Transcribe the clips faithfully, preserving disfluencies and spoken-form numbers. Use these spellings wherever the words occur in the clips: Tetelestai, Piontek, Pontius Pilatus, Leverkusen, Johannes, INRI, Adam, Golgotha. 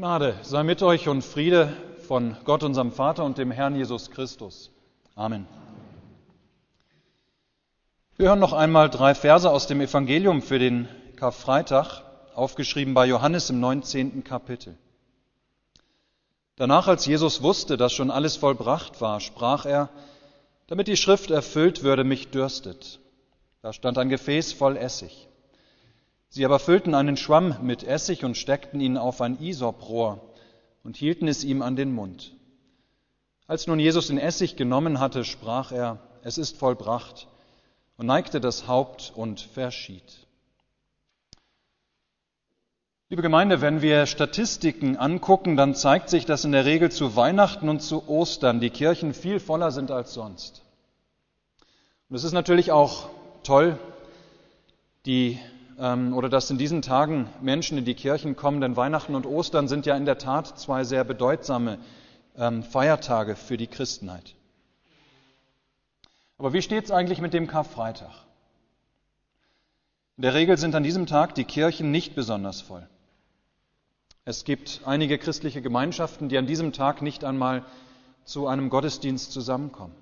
Gnade sei mit euch und Friede von Gott, unserem Vater und dem Herrn Jesus Christus. Amen. Wir hören noch einmal drei Verse aus dem Evangelium für den Karfreitag, aufgeschrieben bei Johannes im neunzehnten Kapitel. Danach, als Jesus wusste, dass schon alles vollbracht war, sprach er, damit die Schrift erfüllt würde, mich dürstet. Da stand ein Gefäß voll Essig. Sie aber füllten einen Schwamm mit Essig und steckten ihn auf ein Isoprohr und hielten es ihm an den Mund. Als nun Jesus den Essig genommen hatte, sprach er, es ist vollbracht, und neigte das Haupt und verschied. Liebe Gemeinde, wenn wir Statistiken angucken, dann zeigt sich, dass in der Regel zu Weihnachten und zu Ostern die Kirchen viel voller sind als sonst. Und es ist natürlich auch toll, die oder dass in diesen Tagen Menschen in die Kirchen kommen, denn Weihnachten und Ostern sind ja in der Tat zwei sehr bedeutsame Feiertage für die Christenheit. Aber wie steht es eigentlich mit dem Karfreitag? In der Regel sind an diesem Tag die Kirchen nicht besonders voll. Es gibt einige christliche Gemeinschaften, die an diesem Tag nicht einmal zu einem Gottesdienst zusammenkommen.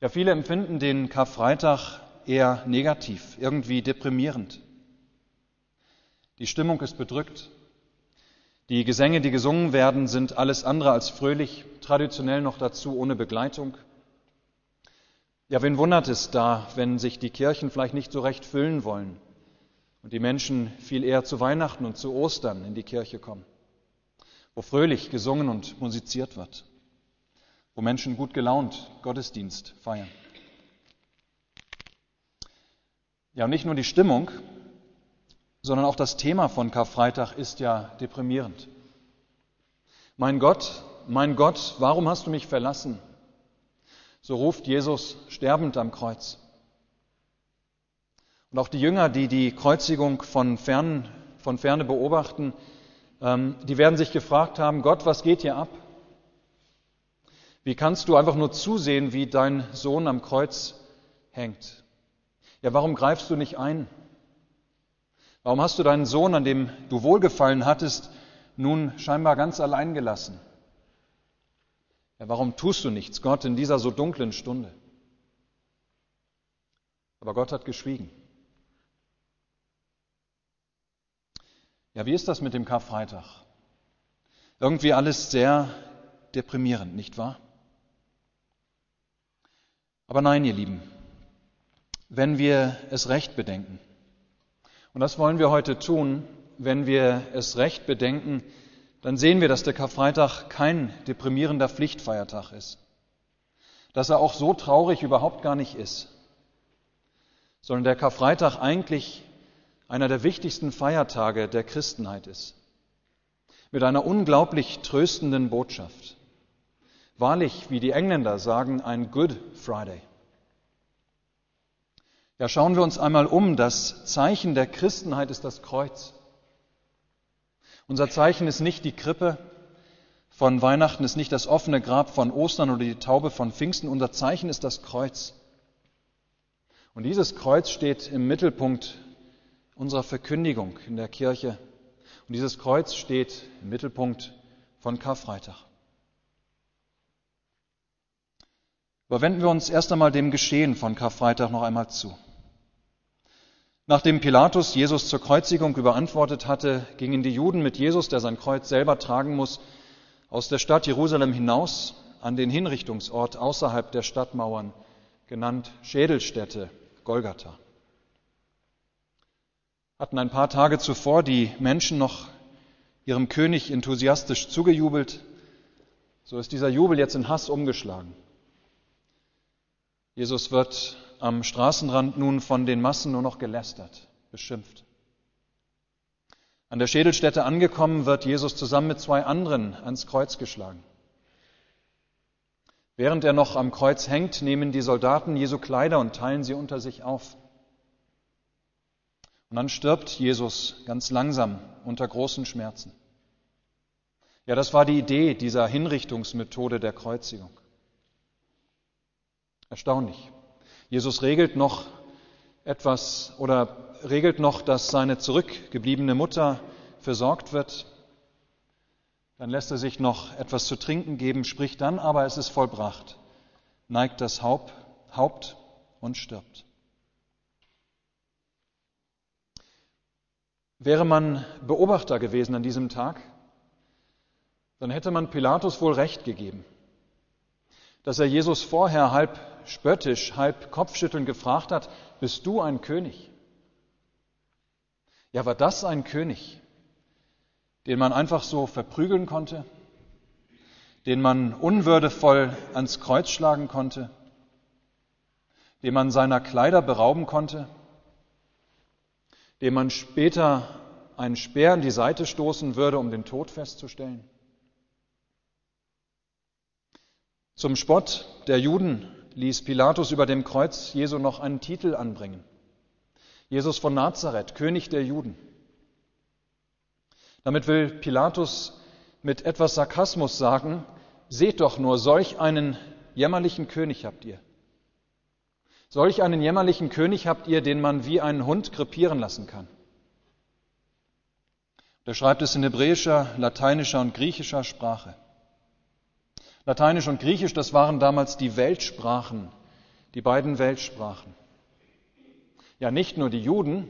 Ja, viele empfinden den Karfreitag eher negativ, irgendwie deprimierend. Die Stimmung ist bedrückt. Die Gesänge, die gesungen werden, sind alles andere als fröhlich, traditionell noch dazu ohne Begleitung. Ja, wen wundert es da, wenn sich die Kirchen vielleicht nicht so recht füllen wollen und die Menschen viel eher zu Weihnachten und zu Ostern in die Kirche kommen, wo fröhlich gesungen und musiziert wird, wo Menschen gut gelaunt Gottesdienst feiern. Ja, und nicht nur die Stimmung, sondern auch das Thema von Karfreitag ist ja deprimierend. Mein Gott, mein Gott, warum hast du mich verlassen? So ruft Jesus sterbend am Kreuz. Und auch die Jünger, die die Kreuzigung von Fern, von Ferne beobachten, ähm, die werden sich gefragt haben, Gott, was geht hier ab? Wie kannst du einfach nur zusehen, wie dein Sohn am Kreuz hängt? Ja, warum greifst du nicht ein? Warum hast du deinen Sohn, an dem du Wohlgefallen hattest, nun scheinbar ganz allein gelassen? Ja, warum tust du nichts, Gott, in dieser so dunklen Stunde? Aber Gott hat geschwiegen. Ja, wie ist das mit dem Karfreitag? Irgendwie alles sehr deprimierend, nicht wahr? Aber nein, ihr Lieben. Wenn wir es recht bedenken. Und das wollen wir heute tun. Wenn wir es recht bedenken, dann sehen wir, dass der Karfreitag kein deprimierender Pflichtfeiertag ist. Dass er auch so traurig überhaupt gar nicht ist. Sondern der Karfreitag eigentlich einer der wichtigsten Feiertage der Christenheit ist. Mit einer unglaublich tröstenden Botschaft. Wahrlich, wie die Engländer sagen, ein Good Friday. Ja, schauen wir uns einmal um. Das Zeichen der Christenheit ist das Kreuz. Unser Zeichen ist nicht die Krippe von Weihnachten, ist nicht das offene Grab von Ostern oder die Taube von Pfingsten. Unser Zeichen ist das Kreuz. Und dieses Kreuz steht im Mittelpunkt unserer Verkündigung in der Kirche. Und dieses Kreuz steht im Mittelpunkt von Karfreitag. Aber wenden wir uns erst einmal dem Geschehen von Karfreitag noch einmal zu. Nachdem Pilatus Jesus zur Kreuzigung überantwortet hatte, gingen die Juden mit Jesus, der sein Kreuz selber tragen muss, aus der Stadt Jerusalem hinaus an den Hinrichtungsort außerhalb der Stadtmauern, genannt Schädelstätte, Golgatha. Hatten ein paar Tage zuvor die Menschen noch ihrem König enthusiastisch zugejubelt, so ist dieser Jubel jetzt in Hass umgeschlagen. Jesus wird am Straßenrand nun von den Massen nur noch gelästert, beschimpft. An der Schädelstätte angekommen, wird Jesus zusammen mit zwei anderen ans Kreuz geschlagen. Während er noch am Kreuz hängt, nehmen die Soldaten Jesu Kleider und teilen sie unter sich auf. Und dann stirbt Jesus ganz langsam unter großen Schmerzen. Ja, das war die Idee dieser Hinrichtungsmethode der Kreuzigung. Erstaunlich. Jesus regelt noch etwas oder regelt noch, dass seine zurückgebliebene Mutter versorgt wird. Dann lässt er sich noch etwas zu trinken geben, spricht dann, aber es ist vollbracht, neigt das Haupt, Haupt und stirbt. Wäre man Beobachter gewesen an diesem Tag, dann hätte man Pilatus wohl recht gegeben. Dass er Jesus vorher halb spöttisch, halb kopfschüttelnd gefragt hat, bist du ein König? Ja, war das ein König, den man einfach so verprügeln konnte, den man unwürdevoll ans Kreuz schlagen konnte, den man seiner Kleider berauben konnte, dem man später einen Speer in die Seite stoßen würde, um den Tod festzustellen? Zum Spott der Juden ließ Pilatus über dem Kreuz Jesu noch einen Titel anbringen. Jesus von Nazareth, König der Juden. Damit will Pilatus mit etwas Sarkasmus sagen, seht doch nur, solch einen jämmerlichen König habt ihr. Solch einen jämmerlichen König habt ihr, den man wie einen Hund krepieren lassen kann. Er schreibt es in hebräischer, lateinischer und griechischer Sprache. Lateinisch und Griechisch, das waren damals die Weltsprachen, die beiden Weltsprachen. Ja, nicht nur die Juden,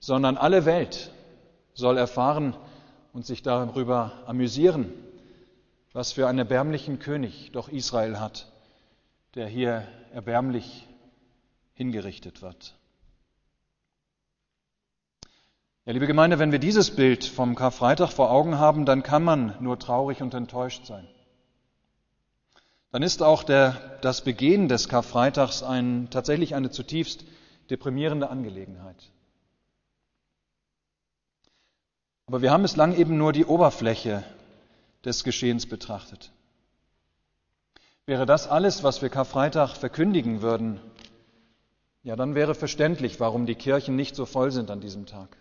sondern alle Welt soll erfahren und sich darüber amüsieren, was für einen erbärmlichen König doch Israel hat, der hier erbärmlich hingerichtet wird. Ja, liebe Gemeinde, wenn wir dieses Bild vom Karfreitag vor Augen haben, dann kann man nur traurig und enttäuscht sein. Dann ist auch der, das Begehen des Karfreitags ein, tatsächlich eine zutiefst deprimierende Angelegenheit. Aber wir haben bislang eben nur die Oberfläche des Geschehens betrachtet. Wäre das alles, was wir Karfreitag verkündigen würden, ja, dann wäre verständlich, warum die Kirchen nicht so voll sind an diesem Tag.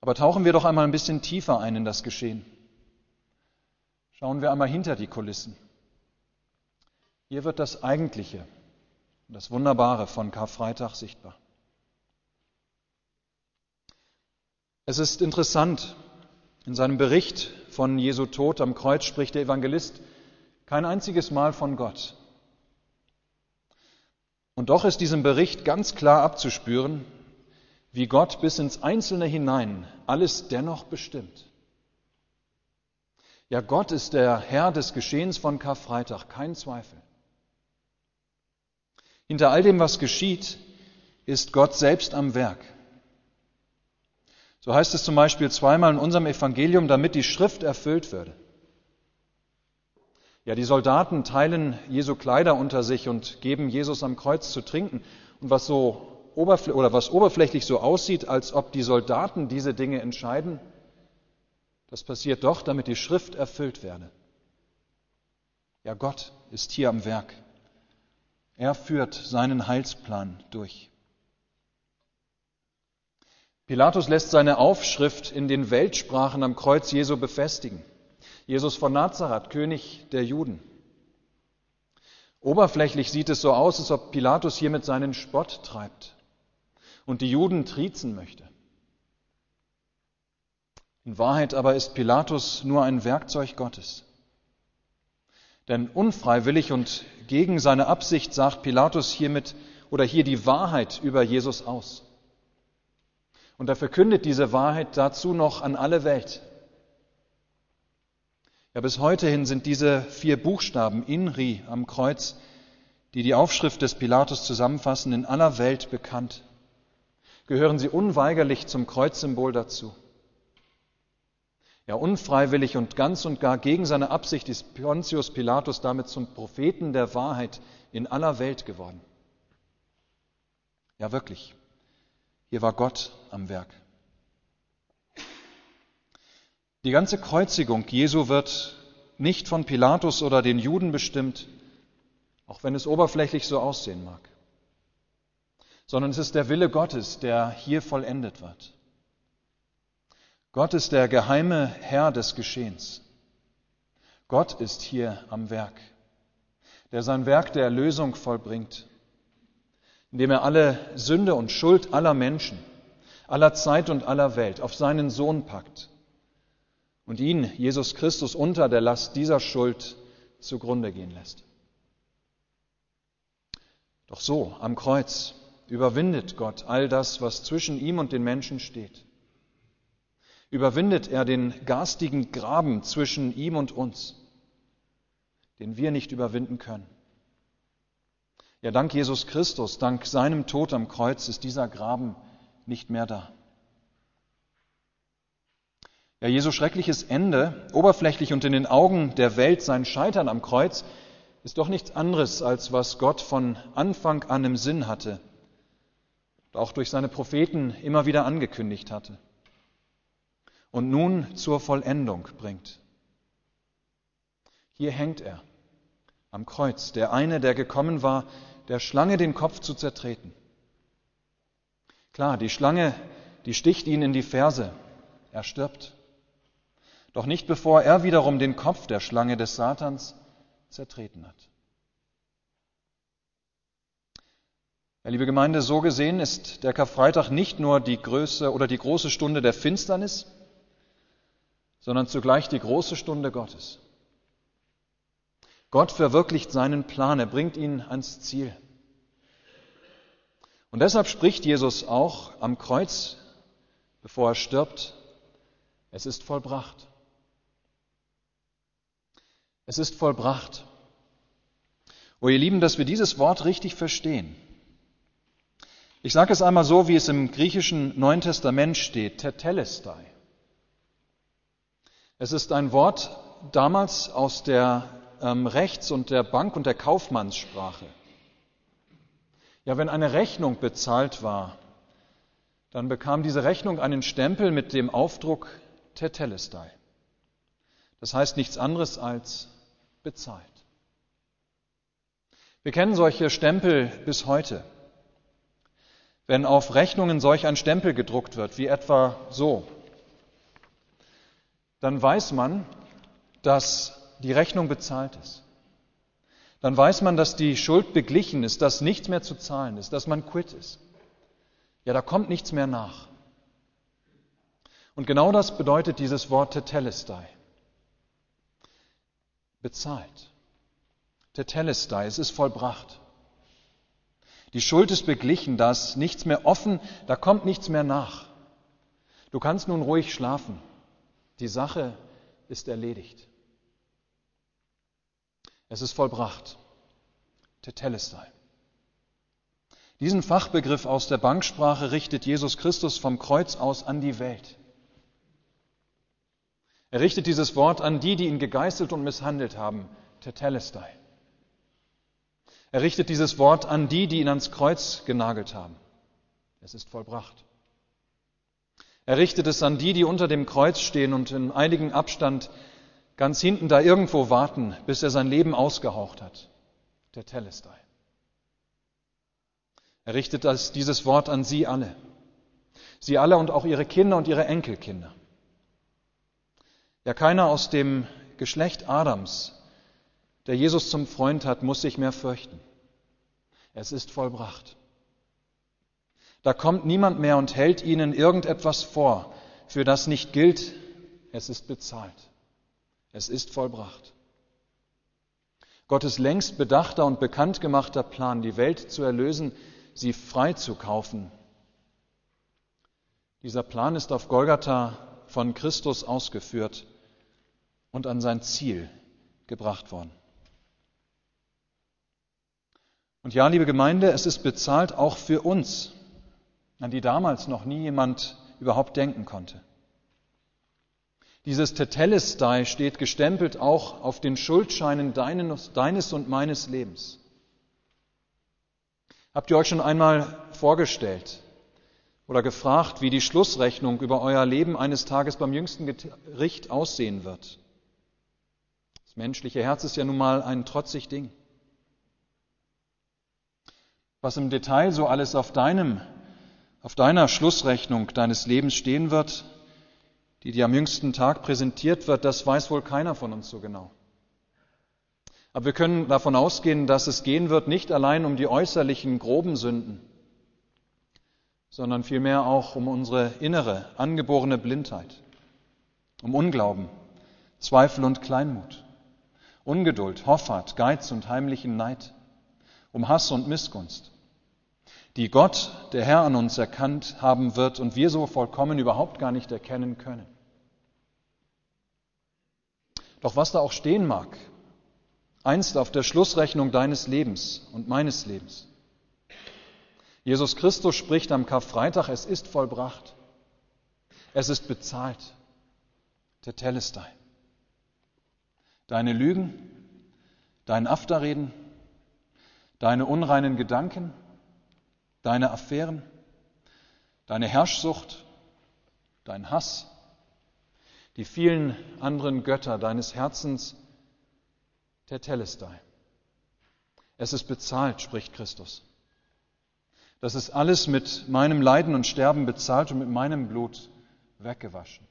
Aber tauchen wir doch einmal ein bisschen tiefer ein in das Geschehen. Schauen wir einmal hinter die Kulissen. Hier wird das Eigentliche, das Wunderbare von Karfreitag sichtbar. Es ist interessant, in seinem Bericht von Jesu Tod am Kreuz spricht der Evangelist kein einziges Mal von Gott. Und doch ist diesem Bericht ganz klar abzuspüren, wie Gott bis ins Einzelne hinein alles dennoch bestimmt. Ja, Gott ist der Herr des Geschehens von Karfreitag, kein Zweifel. Hinter all dem, was geschieht, ist Gott selbst am Werk. So heißt es zum Beispiel zweimal in unserem Evangelium, damit die Schrift erfüllt würde. Ja, die Soldaten teilen Jesu Kleider unter sich und geben Jesus am Kreuz zu trinken. Und was so oberfl- oder was oberflächlich so aussieht, als ob die Soldaten diese Dinge entscheiden, das passiert doch, damit die Schrift erfüllt werde. Ja, Gott ist hier am Werk. Er führt seinen Heilsplan durch. Pilatus lässt seine Aufschrift in den Weltsprachen am Kreuz Jesu befestigen. Jesus von Nazareth, König der Juden. Oberflächlich sieht es so aus, als ob Pilatus hiermit seinen Spott treibt und die Juden triezen möchte. In Wahrheit aber ist Pilatus nur ein Werkzeug Gottes. Denn unfreiwillig und gegen seine Absicht sagt Pilatus hiermit oder hier die Wahrheit über Jesus aus. Und er verkündet diese Wahrheit dazu noch an alle Welt. Ja, bis heute hin sind diese vier Buchstaben I N R I am Kreuz, die die Aufschrift des Pilatus zusammenfassen, in aller Welt bekannt. Gehören sie unweigerlich zum Kreuzsymbol dazu. Ja, unfreiwillig und ganz und gar gegen seine Absicht ist Pontius Pilatus damit zum Propheten der Wahrheit in aller Welt geworden. Ja, wirklich. Hier war Gott am Werk. Die ganze Kreuzigung Jesu wird nicht von Pilatus oder den Juden bestimmt, auch wenn es oberflächlich so aussehen mag, sondern es ist der Wille Gottes, der hier vollendet wird. Gott ist der geheime Herr des Geschehens. Gott ist hier am Werk, der sein Werk der Erlösung vollbringt, indem er alle Sünde und Schuld aller Menschen, aller Zeit und aller Welt auf seinen Sohn packt und ihn, Jesus Christus, unter der Last dieser Schuld zugrunde gehen lässt. Doch so, am Kreuz, überwindet Gott all das, was zwischen ihm und den Menschen steht. Überwindet er den garstigen Graben zwischen ihm und uns, den wir nicht überwinden können. Ja, dank Jesus Christus, dank seinem Tod am Kreuz ist dieser Graben nicht mehr da. Ja, Jesu schreckliches Ende, oberflächlich und in den Augen der Welt sein Scheitern am Kreuz, ist doch nichts anderes, als was Gott von Anfang an im Sinn hatte und auch durch seine Propheten immer wieder angekündigt hatte und nun zur Vollendung bringt. Hier hängt er am Kreuz, der eine, der gekommen war, der Schlange den Kopf zu zertreten. Klar, die Schlange, die sticht ihn in die Ferse, er stirbt. Doch nicht bevor er wiederum den Kopf der Schlange des Satans zertreten hat. Ja, liebe Gemeinde, so gesehen ist der Karfreitag nicht nur die Größe oder die große Stunde der Finsternis, sondern zugleich die große Stunde Gottes. Gott verwirklicht seinen Plan, er bringt ihn ans Ziel. Und deshalb spricht Jesus auch am Kreuz, bevor er stirbt, es ist vollbracht. Es ist vollbracht. Oh, ihr Lieben, dass wir dieses Wort richtig verstehen. Ich sage es einmal so, wie es im griechischen Neuen Testament steht, Tetelestai. Es ist ein Wort damals aus der ähm, Rechts- und der Bank- und der Kaufmannssprache. Ja, wenn eine Rechnung bezahlt war, dann bekam diese Rechnung einen Stempel mit dem Aufdruck Tetelestai. Das heißt nichts anderes als bezahlt. Wir kennen solche Stempel bis heute. Wenn auf Rechnungen solch ein Stempel gedruckt wird, wie etwa so, dann weiß man, dass die Rechnung bezahlt ist. Dann weiß man, dass die Schuld beglichen ist, dass nichts mehr zu zahlen ist, dass man quitt ist. Ja, da kommt nichts mehr nach. Und genau das bedeutet dieses Wort Tetelestai. Bezahlt. Tetelestai, es ist vollbracht. Die Schuld ist beglichen, da ist nichts mehr offen, da kommt nichts mehr nach. Du kannst nun ruhig schlafen. Die Sache ist erledigt. Es ist vollbracht. Tetelestai. Diesen Fachbegriff aus der Banksprache richtet Jesus Christus vom Kreuz aus an die Welt. Er richtet dieses Wort an die, die ihn gegeißelt und misshandelt haben, Tetelestai. Er richtet dieses Wort an die, die ihn ans Kreuz genagelt haben. Es ist vollbracht. Er richtet es an die, die unter dem Kreuz stehen und in einigem Abstand ganz hinten da irgendwo warten, bis er sein Leben ausgehaucht hat, Tetelestai. Er richtet das, dieses Wort an sie alle. Sie alle und auch ihre Kinder und ihre Enkelkinder. Ja, keiner aus dem Geschlecht Adams, der Jesus zum Freund hat, muss sich mehr fürchten. Es ist vollbracht. Da kommt niemand mehr und hält ihnen irgendetwas vor, für das nicht gilt, es ist bezahlt. Es ist vollbracht. Gottes längst bedachter und bekannt gemachter Plan, die Welt zu erlösen, sie frei zu kaufen. Dieser Plan ist auf Golgatha von Christus ausgeführt und an sein Ziel gebracht worden. Und ja, liebe Gemeinde, es ist bezahlt auch für uns, an die damals noch nie jemand überhaupt denken konnte. Dieses Tetelestai steht gestempelt auch auf den Schuldscheinen deines und meines Lebens. Habt ihr euch schon einmal vorgestellt oder gefragt, wie die Schlussrechnung über euer Leben eines Tages beim jüngsten Gericht aussehen wird? Das menschliche Herz ist ja nun mal ein trotzig Ding. Was im Detail so alles auf deinem, auf deiner Schlussrechnung deines Lebens stehen wird, die dir am jüngsten Tag präsentiert wird, das weiß wohl keiner von uns so genau. Aber wir können davon ausgehen, dass es gehen wird, nicht allein um die äußerlichen, groben Sünden, sondern vielmehr auch um unsere innere, angeborene Blindheit, um Unglauben, Zweifel und Kleinmut, Ungeduld, Hoffart, Geiz und heimlichen Neid, um Hass und Missgunst, die Gott, der Herr, an uns erkannt haben wird und wir so vollkommen überhaupt gar nicht erkennen können. Doch was da auch stehen mag, einst auf der Schlussrechnung deines Lebens und meines Lebens. Jesus Christus spricht am Karfreitag, es ist vollbracht, es ist bezahlt, Tetelestai. Deine Lügen, dein Afterreden, deine unreinen Gedanken, deine Affären, deine Herrschsucht, dein Hass, die vielen anderen Götter deines Herzens, Tetelestai. Es ist bezahlt, spricht Christus. Das ist alles mit meinem Leiden und Sterben bezahlt und mit meinem Blut weggewaschen.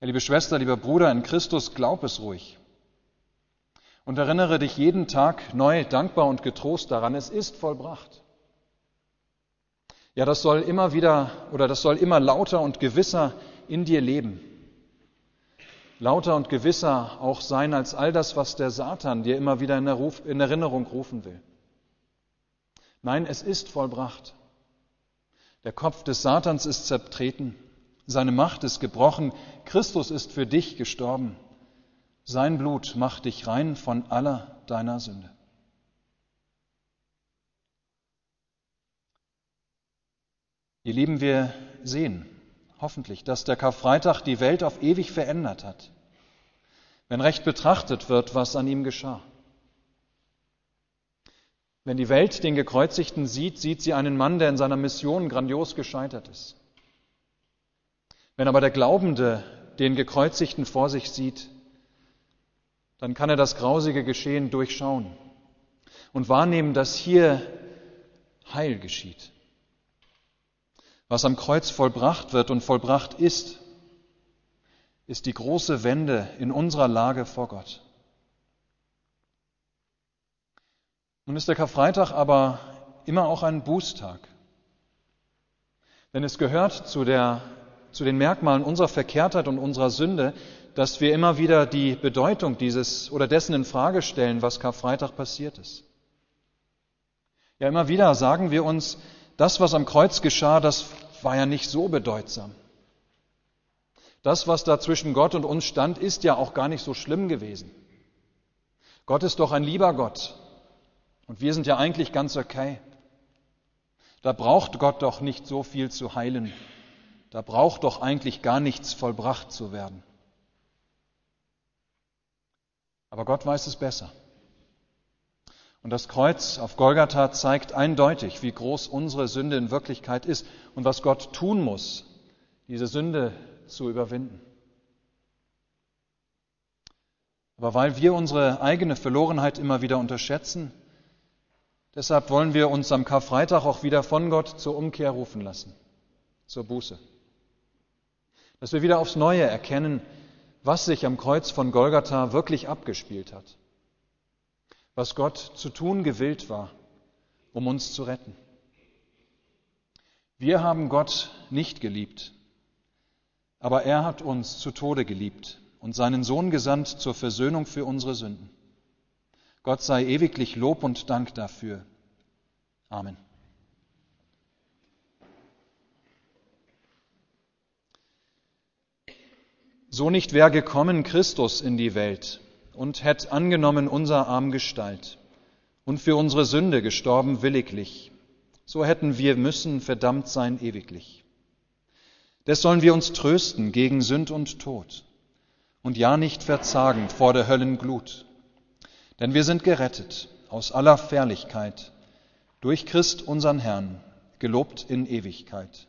Ja, liebe Schwester, lieber Bruder, in Christus glaub es ruhig. Und erinnere dich jeden Tag neu, dankbar und getrost daran, es ist vollbracht. Ja, das soll immer wieder oder das soll immer lauter und gewisser in dir leben. Lauter und gewisser auch sein als all das, was der Satan dir immer wieder in, der Ruf, in Erinnerung rufen will. Nein, es ist vollbracht. Der Kopf des Satans ist zertreten, seine Macht ist gebrochen, Christus ist für dich gestorben. Sein Blut macht dich rein von aller deiner Sünde. Ihr Lieben, wir sehen hoffentlich, dass der Karfreitag die Welt auf ewig verändert hat, wenn recht betrachtet wird, was an ihm geschah. Wenn die Welt den Gekreuzigten sieht, sieht sie einen Mann, der in seiner Mission grandios gescheitert ist. Wenn aber der Glaubende den Gekreuzigten vor sich sieht, dann kann er das grausige Geschehen durchschauen und wahrnehmen, dass hier Heil geschieht. Was am Kreuz vollbracht wird und vollbracht ist, ist die große Wende in unserer Lage vor Gott. Nun ist der Karfreitag aber immer auch ein Bußtag. Denn es gehört zu der, zu den Merkmalen unserer Verkehrtheit und unserer Sünde, dass wir immer wieder die Bedeutung dieses oder dessen in Frage stellen, was Karfreitag passiert ist. Ja, immer wieder sagen wir uns, das, was am Kreuz geschah, das war ja nicht so bedeutsam. Das, was da zwischen Gott und uns stand, ist ja auch gar nicht so schlimm gewesen. Gott ist doch ein lieber Gott und wir sind ja eigentlich ganz okay. Da braucht Gott doch nicht so viel zu heilen. Da braucht doch eigentlich gar nichts vollbracht zu werden. Aber Gott weiß es besser. Und das Kreuz auf Golgatha zeigt eindeutig, wie groß unsere Sünde in Wirklichkeit ist und was Gott tun muss, diese Sünde zu überwinden. Aber weil wir unsere eigene Verlorenheit immer wieder unterschätzen, deshalb wollen wir uns am Karfreitag auch wieder von Gott zur Umkehr rufen lassen, zur Buße. Dass wir wieder aufs Neue erkennen, was sich am Kreuz von Golgatha wirklich abgespielt hat, was Gott zu tun gewillt war, um uns zu retten. Wir haben Gott nicht geliebt, aber er hat uns zu Tode geliebt und seinen Sohn gesandt zur Versöhnung für unsere Sünden. Gott sei ewiglich Lob und Dank dafür. Amen. So nicht wär gekommen Christus in die Welt und hätt angenommen unser arm Gestalt und für unsere Sünde gestorben williglich, so hätten wir müssen verdammt sein ewiglich. Des sollen wir uns trösten gegen Sünd und Tod und ja nicht verzagen vor der Höllenglut, denn wir sind gerettet aus aller Fährlichkeit durch Christ unseren Herrn, gelobt in Ewigkeit.